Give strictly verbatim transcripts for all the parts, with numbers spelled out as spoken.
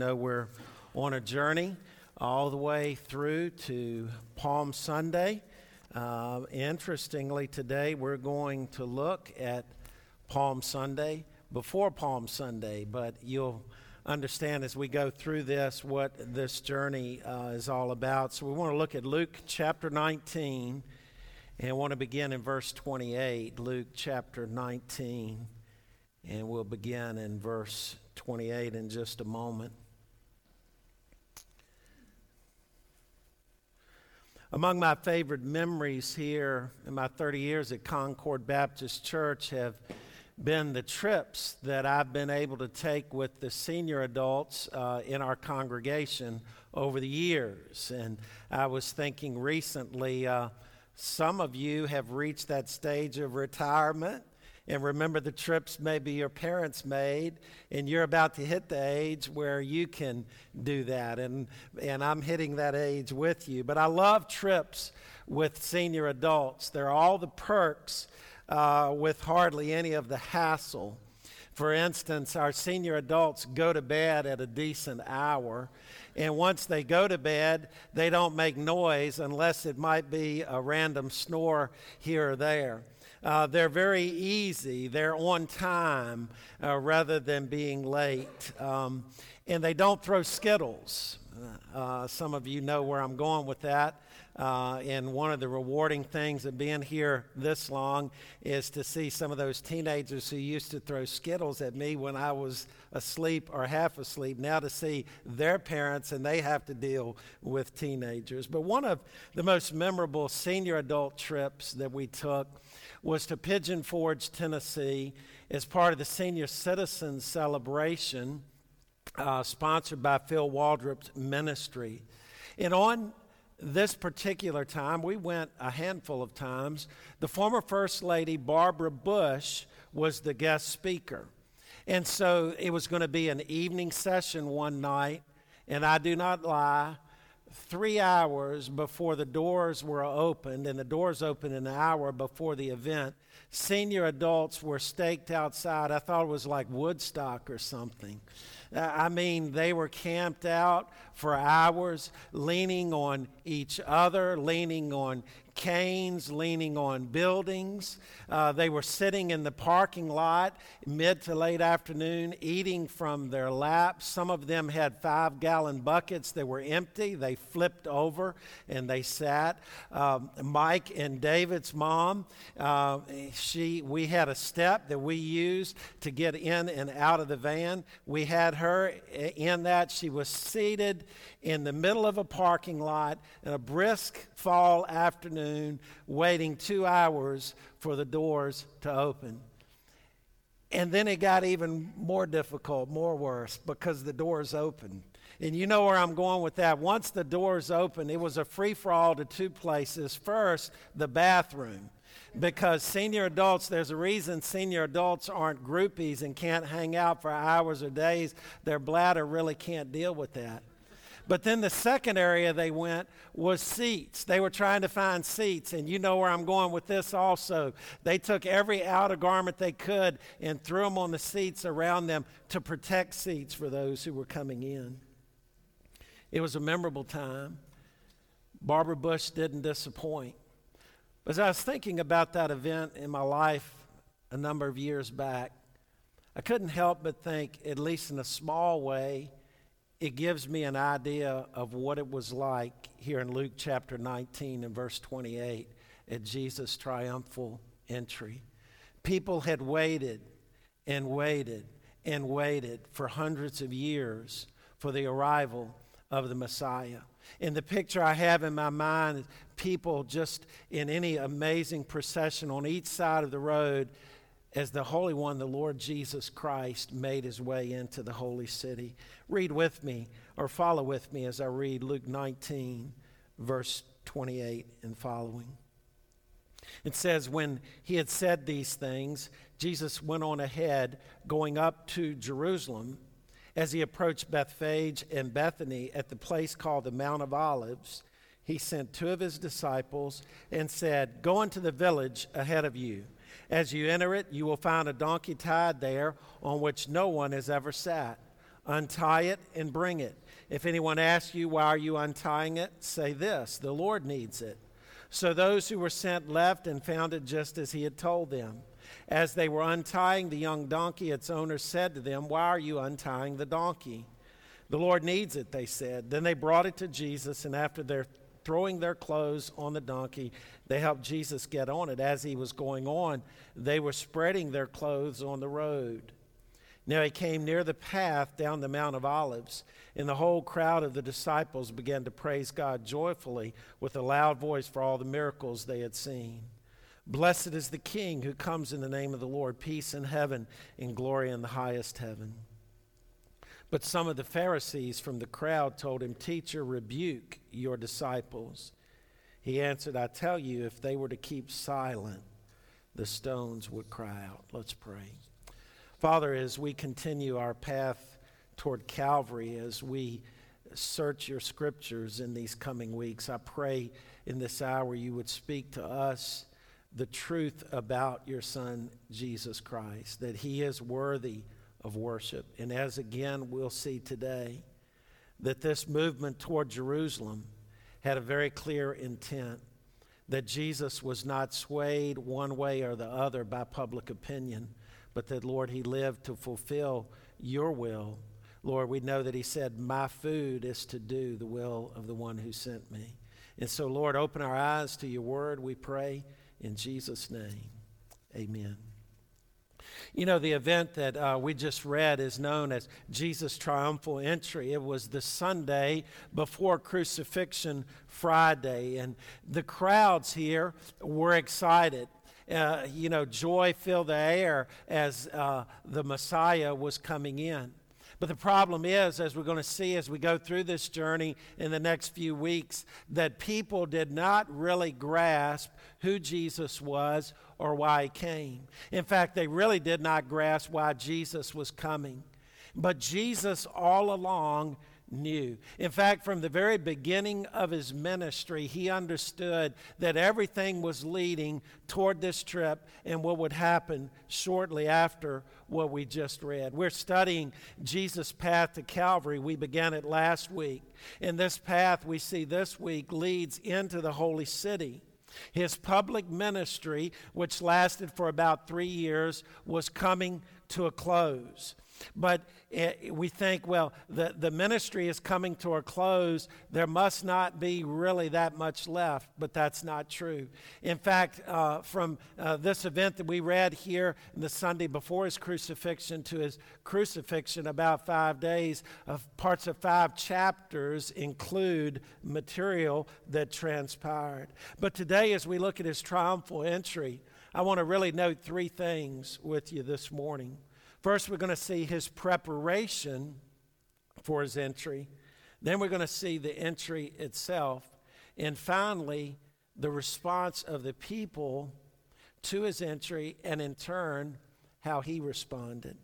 know we're on a journey all the way through to Palm Sunday. Uh, interestingly, today we're going to look at Palm Sunday before Palm Sunday, but you'll understand as we go through this what this journey uh, is all about. So we want to look at Luke chapter nineteen and want to begin in verse twenty-eight, Luke chapter nineteen, and we'll begin in verse twenty-eight in just a moment. Among my favorite memories here in my thirty years at Concord Baptist Church have been the trips that I've been able to take with the senior adults uh, in our congregation over the years. And I was thinking recently, uh, some of you have reached that stage of retirement and remember the trips maybe your parents made, and you're about to hit the age where you can do that, and and I'm hitting that age with you. But I love trips with senior adults. They're all the perks uh, with hardly any of the hassle. For instance, our senior adults go to bed at a decent hour, and once they go to bed, they don't make noise unless it might be a random snore here or there. Uh, they're very easy. They're on time uh, rather than being late. Um, and they don't throw Skittles. Uh, some of you know where I'm going with that. Uh, and one of the rewarding things of being here this long is to see some of those teenagers who used to throw Skittles at me when I was asleep or half asleep, now to see their parents and they have to deal with teenagers. But one of the most memorable senior adult trips that we took was to Pigeon Forge, Tennessee, as part of the Senior Citizens Celebration uh, sponsored by Phil Waldrop's ministry. And on this particular time, we went a handful of times, the former First Lady, Barbara Bush, was the guest speaker. And so it was going to be an evening session one night, and I do not lie, three hours before the doors were opened, and the doors opened an hour before the event, senior adults were staked outside. I thought it was like Woodstock or something. I mean, they were camped out for hours, leaning on each other, leaning on canes, leaning on buildings. Uh, they were sitting in the parking lot mid to late afternoon, eating from their laps. Some of them had five-gallon buckets that were empty. They flipped over and they sat. Um, Mike and David's mom, uh, she we had a step that we used to get in and out of the van. We had her in that. She was seated in the middle of a parking lot in a brisk fall afternoon, waiting two hours for the doors to open. And then it got even more difficult, more worse, because the doors opened. And you know where I'm going with that. Once the doors opened, it was a free-for-all to two places. First, the bathroom. Because senior adults, there's a reason senior adults aren't groupies and can't hang out for hours or days. Their bladder really can't deal with that. But then the second area they went was seats. They were trying to find seats, and you know where I'm going with this also. They took every outer garment they could and threw them on the seats around them to protect seats for those who were coming in. It was a memorable time. Barbara Bush didn't disappoint. As I was thinking about that event in my life a number of years back, I couldn't help but think, at least in a small way, it gives me an idea of what it was like here in Luke chapter nineteen and verse twenty-eight at Jesus' triumphal entry. People had waited and waited and waited for hundreds of years for the arrival of the Messiah. And the picture I have in my mind is people just in any amazing procession on each side of the road as the Holy One, the Lord Jesus Christ, made his way into the holy city. Read with me, or follow with me as I read Luke nineteen, verse twenty-eight and following. It says, when he had said these things, Jesus went on ahead, going up to Jerusalem. As he approached Bethphage and Bethany at the place called the Mount of Olives, he sent two of his disciples and said, "Go into the village ahead of you. As you enter it, you will find a donkey tied there on which no one has ever sat. Untie it and bring it. If anyone asks you, why are you untying it? Say this, the Lord needs it. So those who were sent left and found it just as he had told them. As they were untying the young donkey, its owner said to them, why are you untying the donkey? The Lord needs it, they said. Then they brought it to Jesus, and after their throwing their clothes on the donkey, they helped Jesus get on it. As he was going on, they were spreading their clothes on the road. Now he came near the path down the Mount of Olives, and the whole crowd of the disciples began to praise God joyfully with a loud voice for all the miracles they had seen. Blessed is the King who comes in the name of the Lord, peace in heaven and glory in the highest heaven. But some of the Pharisees from the crowd told him, Teacher, rebuke your disciples. He answered, I tell you, if they were to keep silent, the stones would cry out. Let's pray. Father, as we continue our path toward Calvary, as we search your scriptures in these coming weeks, I pray in this hour you would speak to us the truth about your Son, Jesus Christ, that he is worthy of worship. And as again we'll see today, that this movement toward Jerusalem had a very clear intent, that Jesus was not swayed one way or the other by public opinion, but that, Lord, he lived to fulfill your will. Lord, we know that he said, my food is to do the will of the one who sent me. And so, Lord, open our eyes to your word, we pray in Jesus' name. Amen. You know, the event that uh, we just read is known as Jesus' triumphal entry. It was the Sunday before Crucifixion Friday, and the crowds here were excited. Uh, you know, joy filled the air as uh, the Messiah was coming in. But the problem is, as we're going to see as we go through this journey in the next few weeks, that people did not really grasp who Jesus was or why he came. In fact, they really did not grasp why Jesus was coming. But Jesus all along knew. In fact, from the very beginning of his ministry, he understood that everything was leading toward this trip and what would happen shortly after what we just read. We're studying Jesus' path to Calvary. We began it last week. And this path we see this week leads into the holy city. His public ministry, which lasted for about three years, was coming to a close. But we think, well, the, the ministry is coming to a close. There must not be really that much left, but that's not true. In fact, uh, from uh, this event that we read here, the Sunday before his crucifixion to his crucifixion, about five days, of parts of five chapters include material that transpired. But today, as we look at his triumphal entry, I want to really note three things with you this morning. First, we're going to see his preparation for his entry. Then we're going to see the entry itself. And finally, the response of the people to his entry, and in turn, how he responded.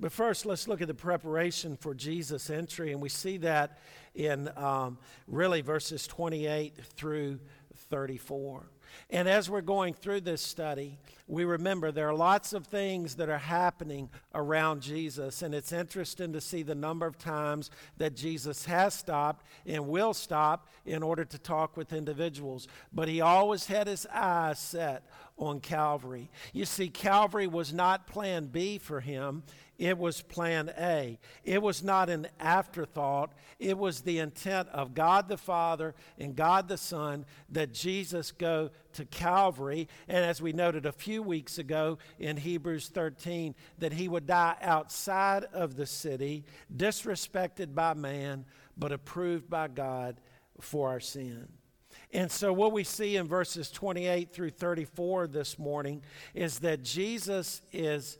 But first, let's look at the preparation for Jesus' entry. And we see that in um, really verses twenty-eight through thirty-four. And as we're going through this study, we remember there are lots of things that are happening around Jesus. And it's interesting to see the number of times that Jesus has stopped and will stop in order to talk with individuals. But he always had his eyes set on Calvary. You see, Calvary was not plan B for him. It was plan A. It was not an afterthought. It was the intent of God the Father and God the Son that Jesus go to Calvary. And as we noted a few weeks ago in Hebrews thirteen, that he would die outside of the city, disrespected by man, but approved by God for our sin. And so what we see in verses twenty-eight through thirty-four this morning is that Jesus is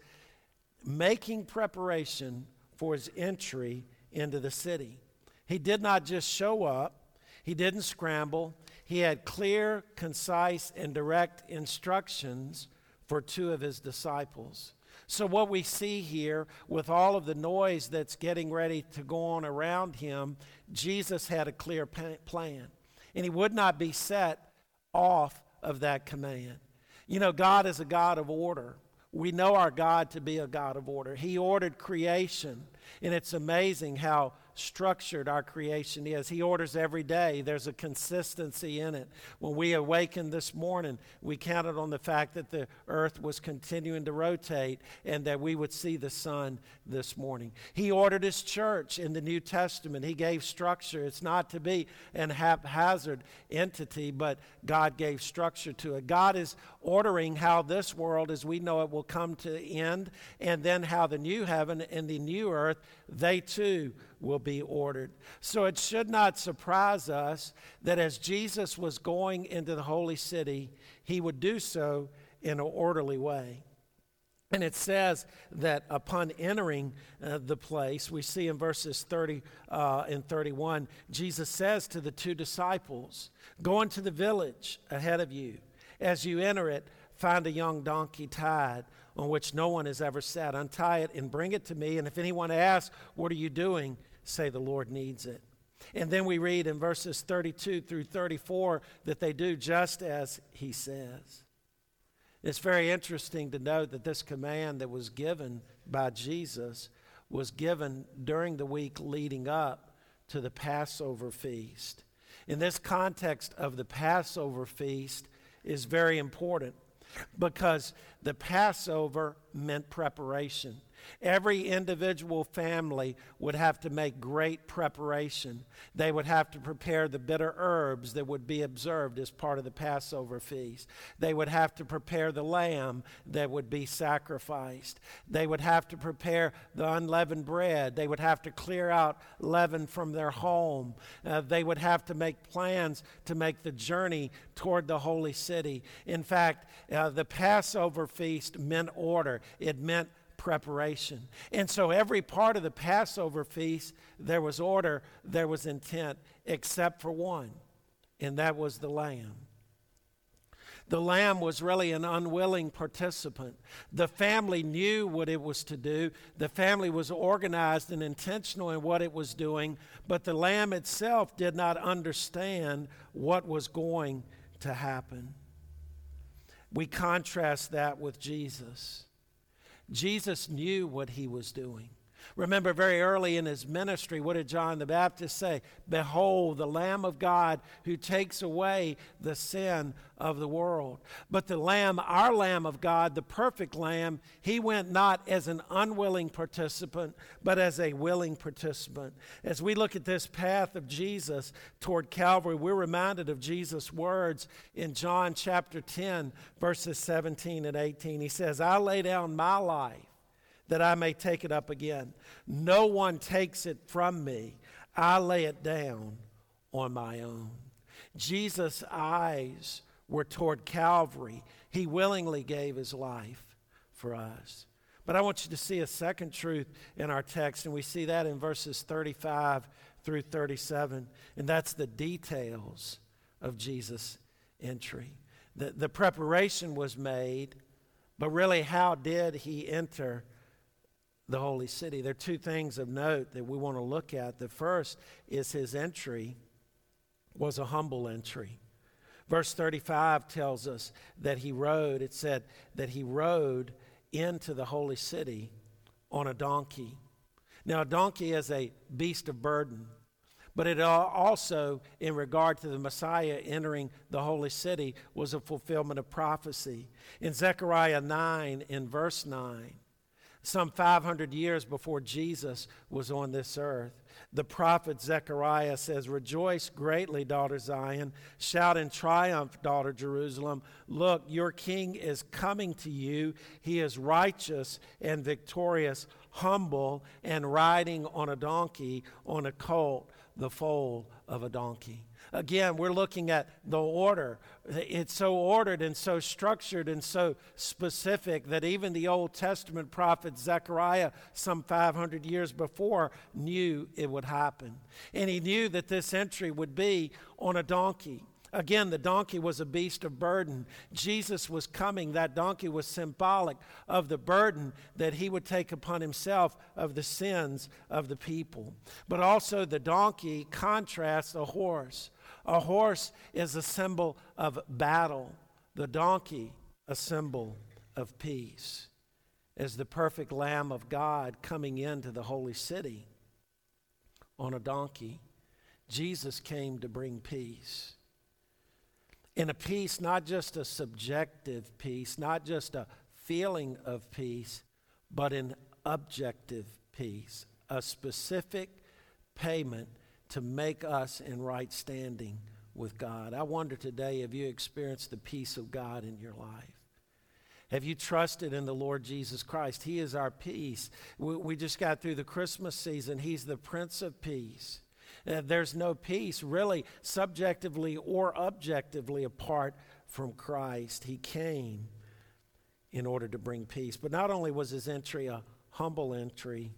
making preparation for his entry into the city. He did not just show up. He didn't scramble. He had clear, concise, and direct instructions for two of his disciples. So what we see here, with all of the noise that's getting ready to go on around him, Jesus had a clear plan, and he would not be set off of that command. You know, God is a God of order. we know our God to be a God of order. He ordered creation, and it's amazing how structured our creation is. He orders every day. There's a consistency in it. When we awakened this morning, we counted on the fact that the earth was continuing to rotate and that we would see the sun this morning. He ordered his church in the New Testament. He gave structure. It's not to be an haphazard entity, but God gave structure to it. God is ordering how this world as we know it will come to end, and then how the new heaven and the new earth, they too will be ordered. So it should not surprise us that as Jesus was going into the holy city, he would do so in an orderly way. And it says that upon entering uh, the place, we see in verses thirty uh, and thirty-one, Jesus says to the two disciples, "Go into the village ahead of you. As you enter it, find a young donkey tied, on which no one has ever sat. Untie it and bring it to me. And if anyone asks, 'What are you doing?' say, 'The Lord needs it.'" And then we read in verses thirty-two through thirty-four that they do just as he says. It's very interesting to note that this command that was given by Jesus was given during the week leading up to the Passover feast. In this context of the Passover feast is very important, because the Passover meant preparation. Every individual family would have to make great preparation. They would have to prepare the bitter herbs that would be observed as part of the Passover feast. They would have to prepare the lamb that would be sacrificed. They would have to prepare the unleavened bread. They would have to clear out leaven from their home. Uh, they would have to make plans to make the journey toward the holy city. In fact, uh, the Passover feast meant order. It meant preparation. And so every part of the Passover feast, there was order, there was intent, except for one, and that was the lamb. The lamb was really an unwilling participant. The family knew what it was to do. The family was organized and intentional in what it was doing, but the lamb itself did not understand what was going to happen. We contrast that with Jesus. Jesus knew what he was doing. Remember, very early in his ministry, what did John the Baptist say? "Behold, the Lamb of God who takes away the sin of the world." But the Lamb, our Lamb of God, the perfect Lamb, he went not as an unwilling participant, but as a willing participant. As we look at this path of Jesus toward Calvary, we're reminded of Jesus' words in John chapter ten, verses seventeen and eighteen. He says, "I lay down my life, that I may take it up again. No one takes it from me. I lay it down on my own." Jesus' eyes were toward Calvary. He willingly gave his life for us. But I want you to see a second truth in our text, and we see that in verses thirty-five through thirty-seven, and that's the details of Jesus' entry. The, the preparation was made, but really how did he enter the holy city? There are two things of note that we want to look at. The first is his entry was a humble entry. Verse thirty-five tells us that he rode, it said that he rode into the holy city on a donkey. Now, a donkey is a beast of burden, but it also, in regard to the Messiah entering the holy city, was a fulfillment of prophecy. In Zechariah nine, in verse nine, some five hundred years before Jesus was on this earth, the prophet Zechariah says, "Rejoice greatly, daughter Zion. Shout in triumph, daughter Jerusalem. Look, your king is coming to you. He is righteous and victorious, humble, and riding on a donkey, on a colt, the foal of a donkey." Again, we're looking at the order. It's so ordered and so structured and so specific that even the Old Testament prophet Zechariah, some five hundred years before, knew it would happen. And he knew that this entry would be on a donkey. Again, the donkey was a beast of burden. Jesus was coming. That donkey was symbolic of the burden that he would take upon himself of the sins of the people. But also the donkey contrasts a horse. A horse is a symbol of battle. The donkey, a symbol of peace. as the perfect Lamb of God coming into the holy city on a donkey, Jesus came to bring peace. And a peace, not just a subjective peace, not just a feeling of peace, but an objective peace, a specific payment to make us in right standing with God. I wonder today, have you experienced the peace of God in your life? Have you trusted in the Lord Jesus Christ? He is our peace. We, we just got through the Christmas season. He's the Prince of Peace. Uh, there's no peace, really, subjectively or objectively, apart from Christ. He came in order to bring peace. But not only was his entry a humble entry,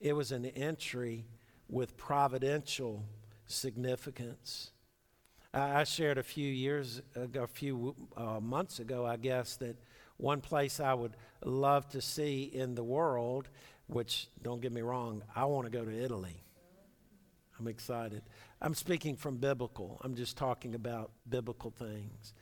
it was an entry with providential significance. I shared a few years ago, a few uh, months ago, I guess, that one place I would love to see in the world, which, don't get me wrong, I want to go to Italy. I'm excited. I'm speaking from biblical. I'm just talking about biblical things.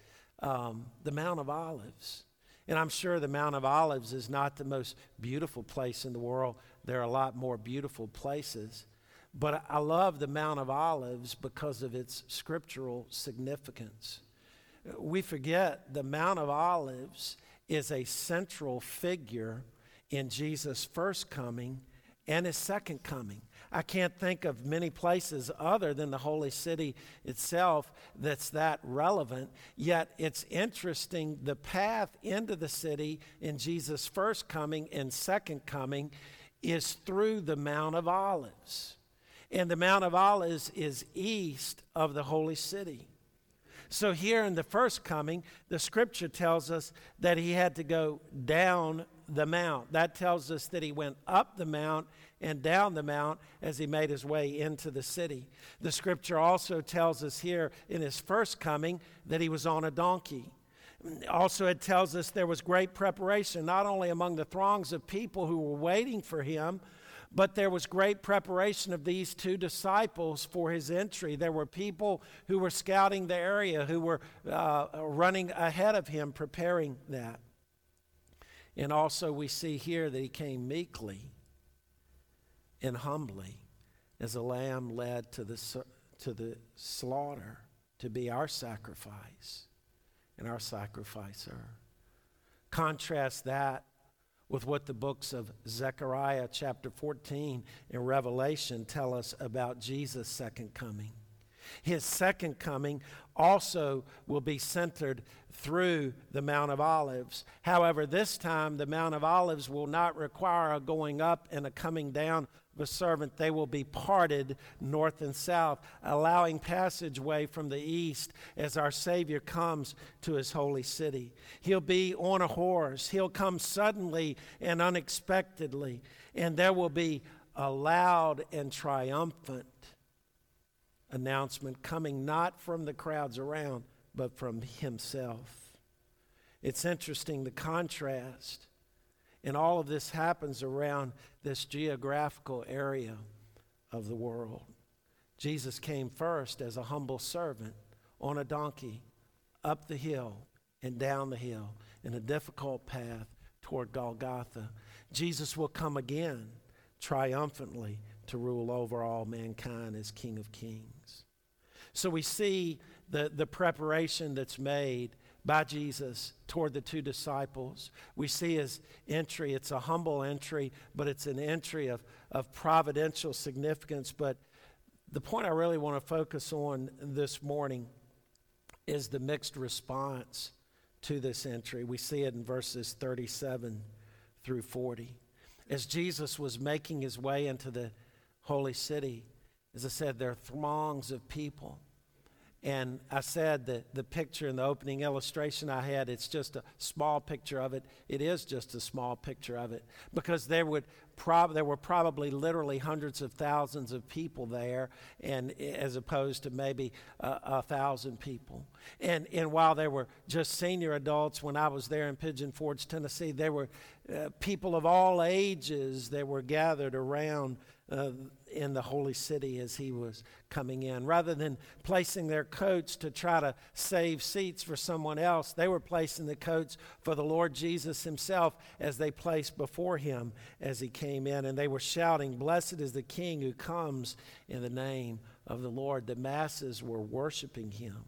Um, the Mount of Olives. And I'm sure the Mount of Olives is not the most beautiful place in the world. There are a lot more beautiful places. But I love the Mount of Olives because of its scriptural significance. We forget the Mount of Olives is a central figure in Jesus' first coming and his second coming. I can't think of many places other than the holy city itself that's that relevant, yet it's interesting the path into the city in Jesus' first coming and second coming is through the Mount of Olives. And the Mount of Olives is east of the holy city. So here in the first coming, the scripture tells us that he had to go down the mount. That tells us that he went up the mount and down the mount as he made his way into the city. The scripture also tells us here in his first coming that he was on a donkey. Also, it tells us there was great preparation, not only among the throngs of people who were waiting for him, but there was great preparation of these two disciples for his entry. There were people who were scouting the area, who were uh, running ahead of him, preparing that. And also we see here that he came meekly and humbly as a lamb led to the, to the slaughter to be our sacrifice and our sacrificer. Contrast that with what the books of Zechariah chapter fourteen and Revelation tell us about Jesus' second coming. His second coming also will be centered through the Mount of Olives. However, this time the Mount of Olives will not require a going up and a coming down of a servant. They will be parted north and south, allowing passageway from the east as our Savior comes to his holy city. He'll be on a horse. He'll come suddenly and unexpectedly, and there will be a loud and triumphant announcement coming not from the crowds around, but from himself. It's interesting, the contrast. And all of this happens around this geographical area of the world. Jesus came first as a humble servant on a donkey, up the hill and down the hill in a difficult path toward Golgotha. Jesus will come again triumphantly to rule over all mankind as King of Kings. So we see the, the preparation that's made by Jesus toward the two disciples. We see his entry. It's a humble entry, but it's an entry of, of providential significance. But the point I really want to focus on this morning is the mixed response to this entry. We see it in verses thirty-seven through forty. As Jesus was making his way into the holy city, as I said, there are throngs of people. And I said that the picture in the opening illustration I had, it's just a small picture of it. It is just a small picture of it because there would prob- there were probably literally hundreds of thousands of people there, and as opposed to maybe uh, a thousand people. And and while there were just senior adults, when I was there in Pigeon Forge, Tennessee, there were uh, people of all ages that were gathered around uh, in the holy city as he was coming in. Rather than placing their coats to try to save seats for someone else, they were placing the coats for the Lord Jesus himself as they placed before him as he came in. And they were shouting, "Blessed is the King who comes in the name of the Lord." The masses were worshiping him.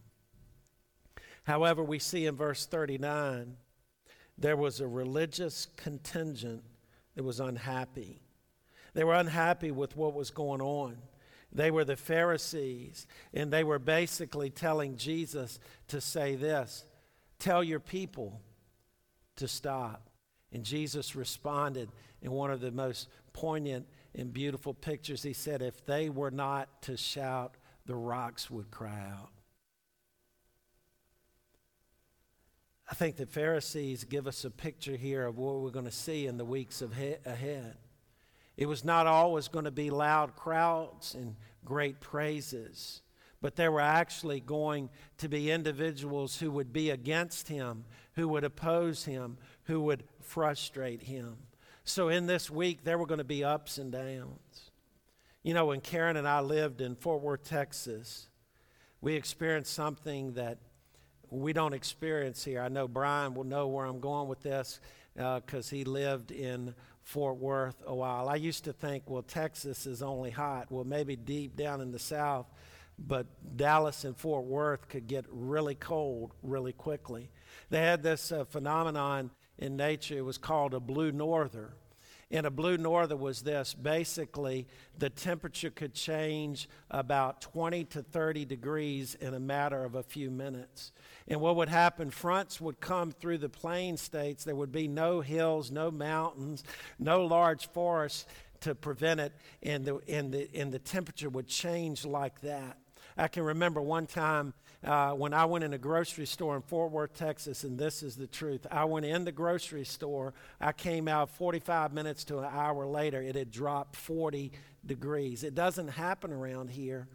However, we see in verse thirty-nine, there was a religious contingent that was unhappy. They were unhappy with what was going on. They were the Pharisees, and they were basically telling Jesus to say this, "Tell your people to stop." And Jesus responded in one of the most poignant and beautiful pictures. He said, "If they were not to shout, the rocks would cry out." I think the Pharisees give us a picture here of what we're going to see in the weeks of he- ahead. It was not always going to be loud crowds and great praises, but there were actually going to be individuals who would be against him, who would oppose him, who would frustrate him. So in this week, there were going to be ups and downs. You know, when Karen and I lived in Fort Worth, Texas, we experienced something that we don't experience here. I know Brian will know where I'm going with this because uh, he lived in Fort Worth a while. I used to think, well, Texas is only hot. Well, maybe deep down in the South, but Dallas and Fort Worth could get really cold really quickly. They had this uh, phenomenon in nature. It was called a blue norther. And a blue norther was this. Basically, the temperature could change about twenty to thirty degrees in a matter of a few minutes. And what would happen, fronts would come through the plain states. There would be no hills, no mountains, no large forests to prevent it. And the, and the, and the temperature would change like that. I can remember one time uh, when I went in a grocery store in Fort Worth, Texas, and this is the truth. I went in the grocery store. I came out forty-five minutes to an hour later. It had dropped forty degrees. It doesn't happen around here,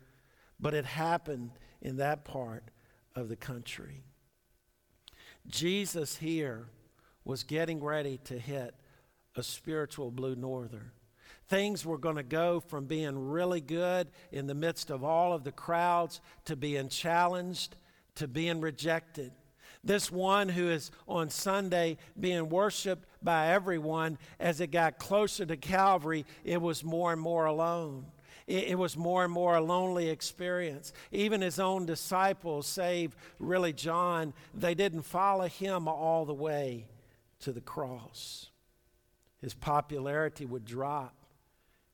but it happened in that part of the country. Jesus here was getting ready to hit a spiritual blue norther. Things were going to go from being really good in the midst of all of the crowds to being challenged, to being rejected. This one who is on Sunday being worshiped by everyone, as it got closer to Calvary, it was more and more alone. It, it was more and more a lonely experience. Even his own disciples, save really John, they didn't follow him all the way to the cross. His popularity would drop.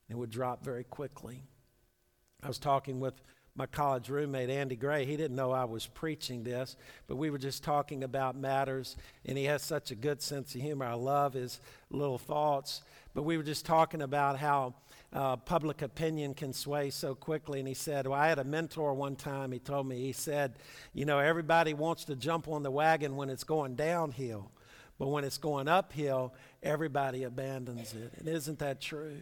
It would drop very quickly. I was talking with my college roommate, Andy Gray. He didn't know I was preaching this, but we were just talking about matters, and he has such a good sense of humor. I love his little thoughts. But we were just talking about how uh, public opinion can sway so quickly, and he said, well, I had a mentor one time. He told me, he said, you know, everybody wants to jump on the wagon when it's going downhill, but when it's going uphill, everybody abandons it. And isn't that true?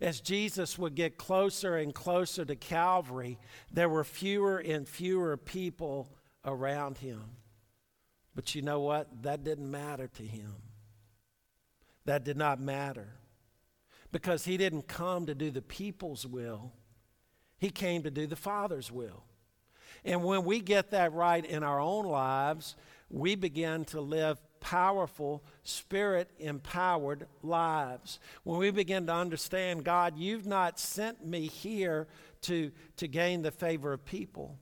As Jesus would get closer and closer to Calvary, there were fewer and fewer people around him. But you know what? That didn't matter to him. That did not matter. Because he didn't come to do the people's will. He came to do the Father's will. And when we get that right in our own lives, we begin to live powerful, Spirit-empowered lives. When we begin to understand, God, you've not sent me here to, to gain the favor of people,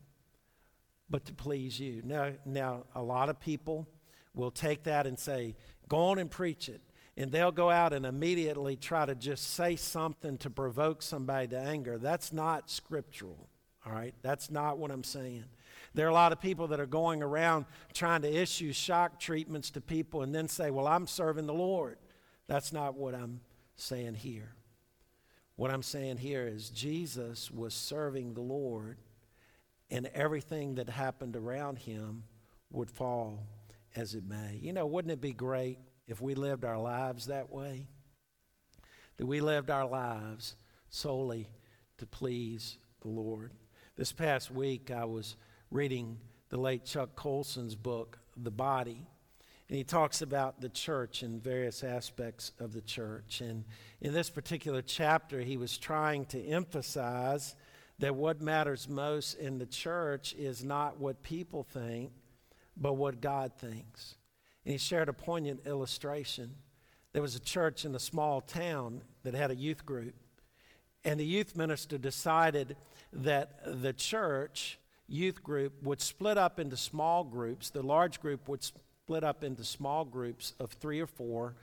but to please you. Now, now, a lot of people will take that and say, go on and preach it. And they'll go out and immediately try to just say something to provoke somebody to anger. That's not scriptural, all right? That's not what I'm saying. There are a lot of people that are going around trying to issue shock treatments to people and then say, well, I'm serving the Lord. That's not what I'm saying here. What I'm saying here is Jesus was serving the Lord, and everything that happened around him would fall as it may. You know, wouldn't it be great if we lived our lives that way? That we lived our lives solely to please the Lord. This past week, I was reading the late Chuck Colson's book, The Body, And he talks about the church and various aspects of the church. And in this particular chapter, he was trying to emphasize that what matters most in the church is not what people think, but what God thinks. And he shared a poignant illustration. There was a church in a small town that had a youth group. And the youth minister decided that the church youth group would split up into small groups. The large group would split up into small groups of three or four,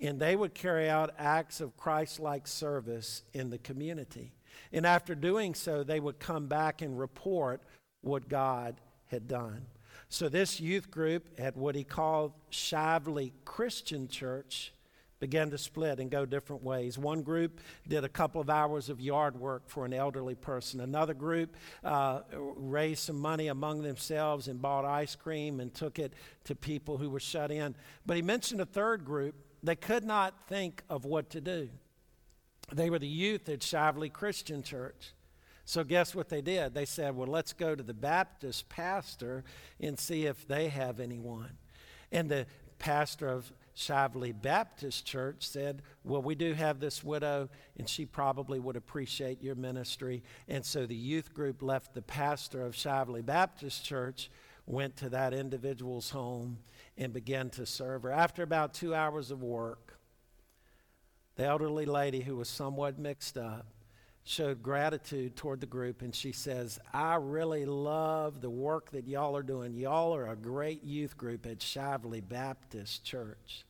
and they would carry out acts of Christ-like service in the community. And after doing so, they would come back and report what God had done. So this youth group at what he called Shively Christian Church began to split and go different ways. One group did a couple of hours of yard work for an elderly person. Another group uh, raised some money among themselves and bought ice cream and took it to people who were shut in. But he mentioned a third group. They could not think of what to do. They were the youth at Shively Christian Church. So guess what they did? They said, well, let's go to the Baptist pastor and see if they have anyone. And the pastor of Shively Baptist Church said, well, we do have this widow, and she probably would appreciate your ministry. And so the youth group left the pastor of Shively Baptist Church, went to that individual's home, and began to serve her. After about two hours of work, the elderly lady, who was somewhat mixed up, showed gratitude toward the group, and she says, I really love the work that y'all are doing. Y'all are a great youth group at Shively Baptist Church.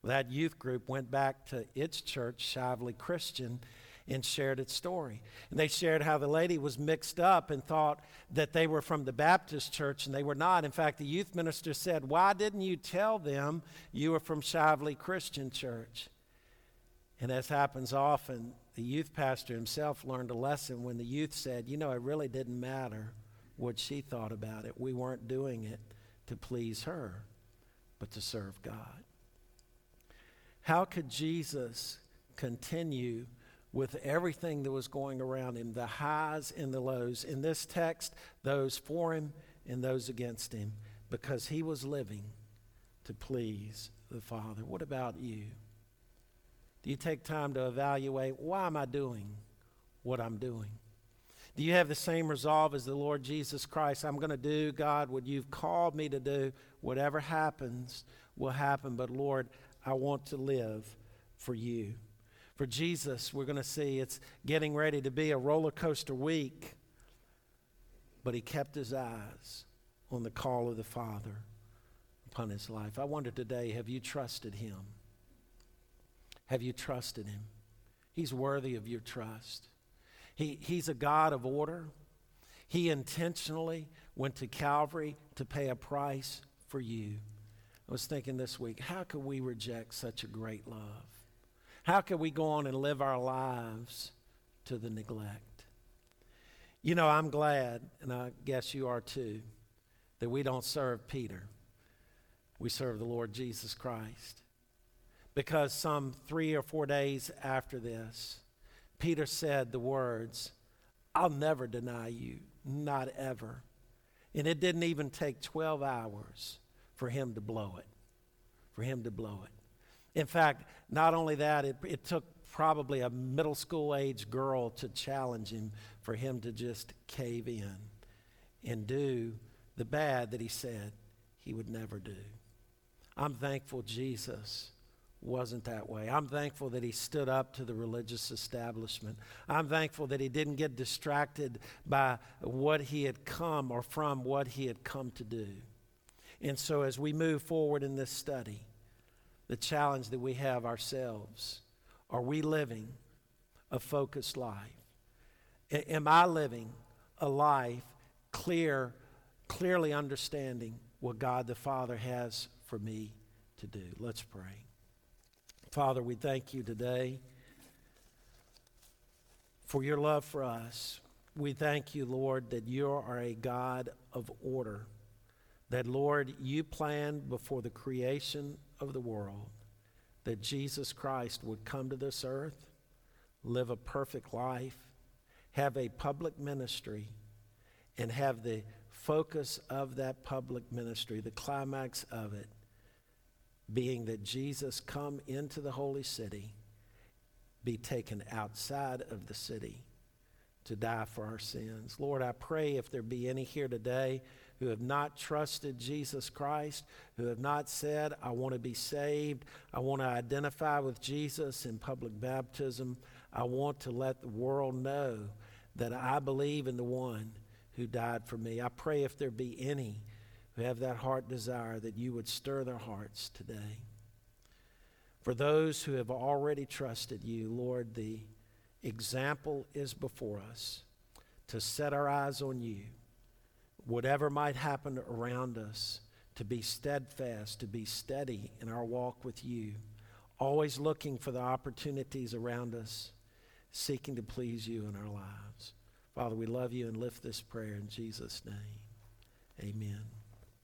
Well, that youth group went back to its church, Shively Christian, and shared its story. And they shared how the lady was mixed up and thought that they were from the Baptist church, and they were not. In fact, the youth minister said, why didn't you tell them you were from Shively Christian Church? And as happens often, the youth pastor himself learned a lesson when the youth said, you know, it really didn't matter what she thought about it. We weren't doing it to please her, but to serve God. How could Jesus continue with everything that was going around him, the highs and the lows? In this text, those for him and those against him, because he was living to please the Father. What about you? Do you take time to evaluate, why am I doing what I'm doing? Do you have the same resolve as the Lord Jesus Christ? I'm going to do, God, what you've called me to do. Whatever happens will happen, but Lord, I want to live for you. For Jesus, we're going to see it's getting ready to be a roller coaster week, but he kept his eyes on the call of the Father upon his life. I wonder today, have you trusted him? Have you trusted him? He's worthy of your trust. He, he's a God of order. He intentionally went to Calvary to pay a price for you. I was thinking this week, how could we reject such a great love? How could we go on and live our lives to the neglect? You know, I'm glad, and I guess you are too, that we don't serve Peter. We serve the Lord Jesus Christ. Because some three or four days after this, Peter said the words, I'll never deny you, not ever. And it didn't even take twelve hours for him to blow it, for him to blow it. In fact, not only that, it, it took probably a middle school age girl to challenge him for him to just cave in and do the bad that he said he would never do. I'm thankful Jesus wasn't that way. I'm thankful that he stood up to the religious establishment. I'm thankful that he didn't get distracted by what he had come or from what he had come to do. And so as we move forward in this study, the challenge that we have ourselves, are we living a focused life? A- am I living a life clear, clearly understanding what God the Father has for me to do? Let's pray. Father, we thank you today for your love for us. We thank you, Lord, that you are a God of order, that, Lord, you planned before the creation of the world that Jesus Christ would come to this earth, live a perfect life, have a public ministry, and have the focus of that public ministry, the climax of it, being that Jesus come into the holy city, be taken outside of the city to die for our sins. Lord, I pray if there be any here today who have not trusted Jesus Christ, who have not said, I want to be saved, I want to identify with Jesus in public baptism, I want to let the world know that I believe in the one who died for me. I pray if there be any who have that heart desire that you would stir their hearts today. For those who have already trusted you, Lord, the example is before us to set our eyes on you. Whatever might happen around us, to be steadfast, to be steady in our walk with you, always looking for the opportunities around us, seeking to please you in our lives. Father, we love you and lift this prayer in Jesus' name. Amen.